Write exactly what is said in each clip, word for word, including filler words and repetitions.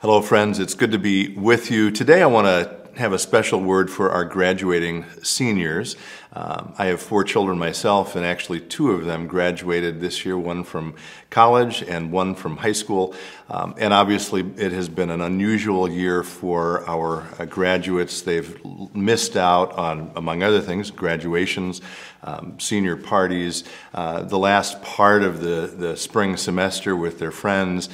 Hello friends, it's good to be with you. Today I want to have a special word for our graduating seniors. Um, I have four children myself, and actually two of them graduated this year, one from college and one from high school. Um, and obviously it has been an unusual year for our uh, graduates. They've missed out on, among other things, graduations, um, senior parties, uh, the last part of the, the spring semester with their friends.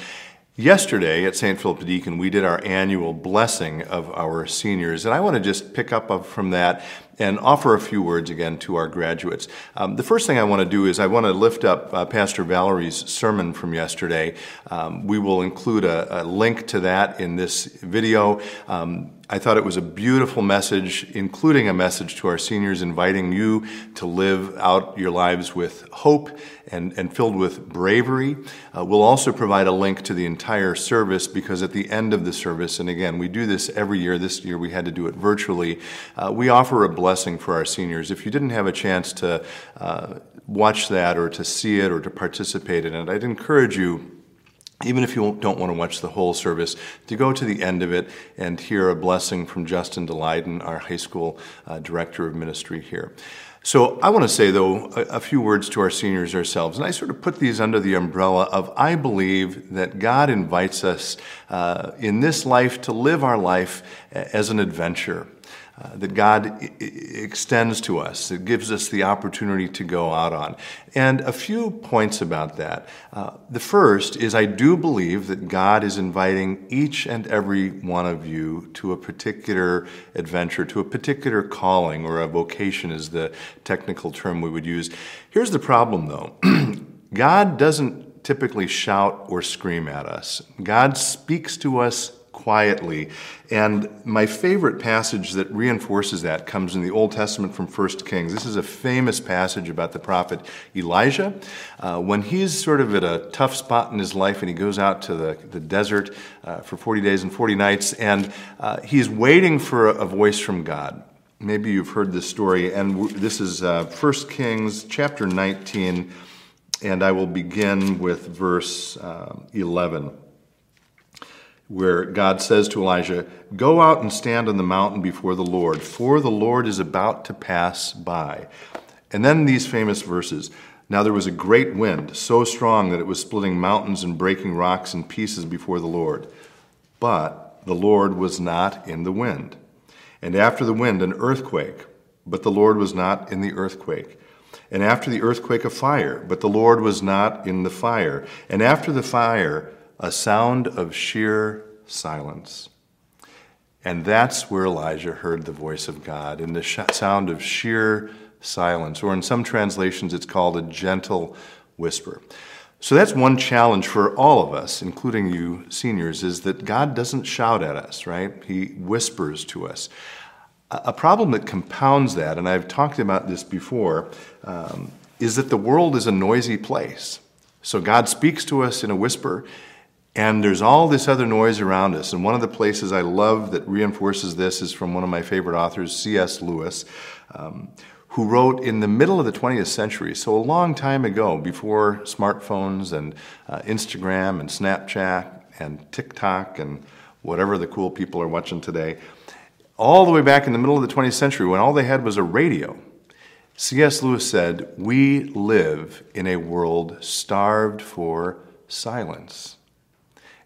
Yesterday at Saint Philip Deacon, we did our annual blessing of our seniors, and I want to just pick up from that and offer a few words again to our graduates. Um, the first thing I want to do is I want to lift up uh, Pastor Valerie's sermon from yesterday. Um, we will include a, a link to that in this video. Um, I thought it was a beautiful message, including a message to our seniors, inviting you to live out your lives with hope and, and filled with bravery. Uh, we'll also provide a link to the entire service, because at the end of the service, and again, we do this every year. This year we had to do it virtually. Uh, we offer a blessing for our seniors. If you didn't have a chance to uh, watch that or to see it or to participate in it, I'd encourage you, even if you don't want to watch the whole service, to go to the end of it and hear a blessing from Justin Delighton, our high school uh, director of ministry here. So I want to say, though, a, a few words to our seniors ourselves. And I sort of put these under the umbrella of, I believe that God invites us uh, in this life to live our life as an adventure. Uh, that God I- extends to us, that gives us the opportunity to go out on. And a few points about that. Uh, the first is, I do believe that God is inviting each and every one of you to a particular adventure, to a particular calling, or a vocation is the technical term we would use. Here's the problem, though. God doesn't typically shout or scream at us. God speaks to us quietly. And my favorite passage that reinforces that comes in the Old Testament from First Kings. This is a famous passage about the prophet Elijah. Uh, when he's sort of at a tough spot in his life and he goes out to the, the desert uh, for forty days and forty nights, and uh, he's waiting for a, a voice from God. Maybe you've heard this story, and w- this is uh, First Kings chapter nineteen, and I will begin with verse uh, eleven. Where God says to Elijah, "Go out and stand on the mountain before the Lord, for the Lord is about to pass by." And then these famous verses. "Now there was a great wind, so strong that it was splitting mountains and breaking rocks in pieces before the Lord. But the Lord was not in the wind. And after the wind, an earthquake. But the Lord was not in the earthquake. And after the earthquake, a fire. But the Lord was not in the fire. And after the fire, a sound of sheer silence." And that's where Elijah heard the voice of God, in the sh- sound of sheer silence, or in some translations it's called a gentle whisper. So that's one challenge for all of us, including you seniors, is that God doesn't shout at us, right? He whispers to us. A problem that compounds that, and I've talked about this before, um, is that the world is a noisy place. So God speaks to us in a whisper, and there's all this other noise around us. And one of the places I love that reinforces this is from one of my favorite authors, C S Lewis, um, who wrote in the middle of the twentieth century, so a long time ago, before smartphones and uh, Instagram and Snapchat and TikTok and whatever the cool people are watching today, all the way back in the middle of the twentieth century when all they had was a radio. C S Lewis said, "We live in a world starved for silence."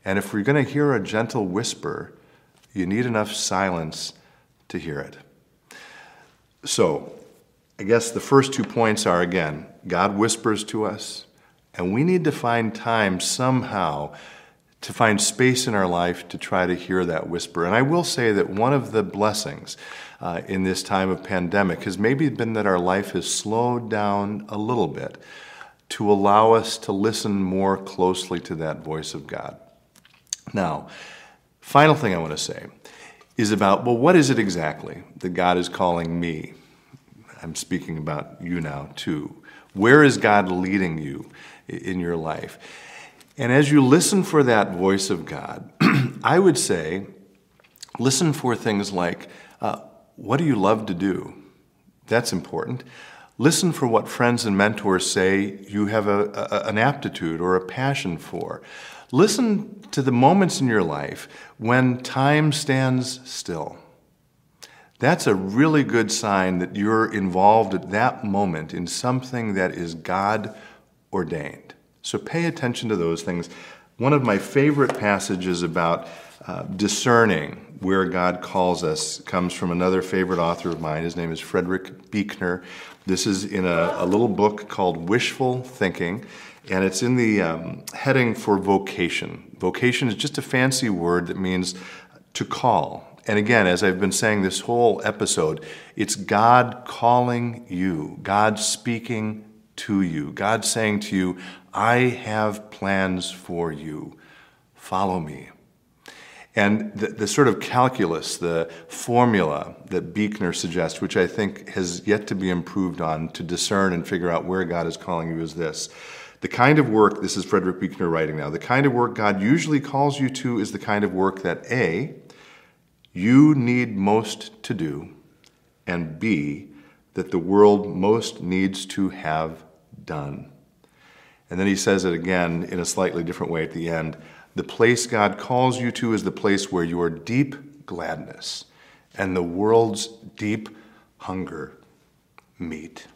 And if we're going to hear a gentle whisper, you need enough silence to hear it. So, I guess the first two points are, again, God whispers to us, and we need to find time somehow to find space in our life to try to hear that whisper. And I will say that one of the blessings uh, in this time of pandemic has maybe been that our life has slowed down a little bit to allow us to listen more closely to that voice of God. Now, final thing I want to say is about, well, what is it exactly that God is calling me? I'm speaking about you now, too. Where is God leading you in your life? And as you listen for that voice of God, I would say, listen for things like, uh, what do you love to do? That's important. Listen for what friends and mentors say you have a, a, an aptitude or a passion for. Listen to the moments in your life when time stands still. That's a really good sign that you're involved at that moment in something that is God ordained. So pay attention to those things. One of my favorite passages about uh, discerning where God calls us comes from another favorite author of mine. His name is Frederick Buechner. This is in a, a little book called Wishful Thinking, and it's in the um, heading for vocation. Vocation is just a fancy word that means to call. And again, as I've been saying this whole episode, it's God calling you, God speaking to you, God saying to you, I have plans for you, follow me. And the, the sort of calculus, the formula that Buechner suggests, which I think has yet to be improved on to discern and figure out where God is calling you, is this. The kind of work, this is Frederick Buechner writing now, the kind of work God usually calls you to is the kind of work that A, you need most to do, and B, that the world most needs to have done. And then he says it again in a slightly different way at the end. The place God calls you to is the place where your deep gladness and the world's deep hunger meet.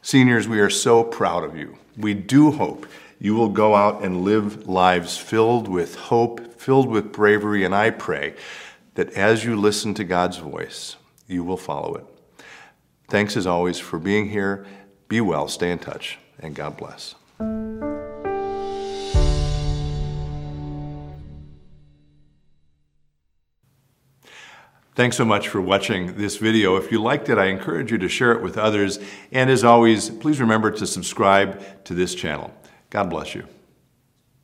Seniors, we are so proud of you. We do hope you will go out and live lives filled with hope, filled with bravery, and I pray that as you listen to God's voice, you will follow it. Thanks as always for being here. Be well, stay in touch, and God bless. Thanks so much for watching this video. If you liked it, I encourage you to share it with others. And as always, please remember to subscribe to this channel. God bless you.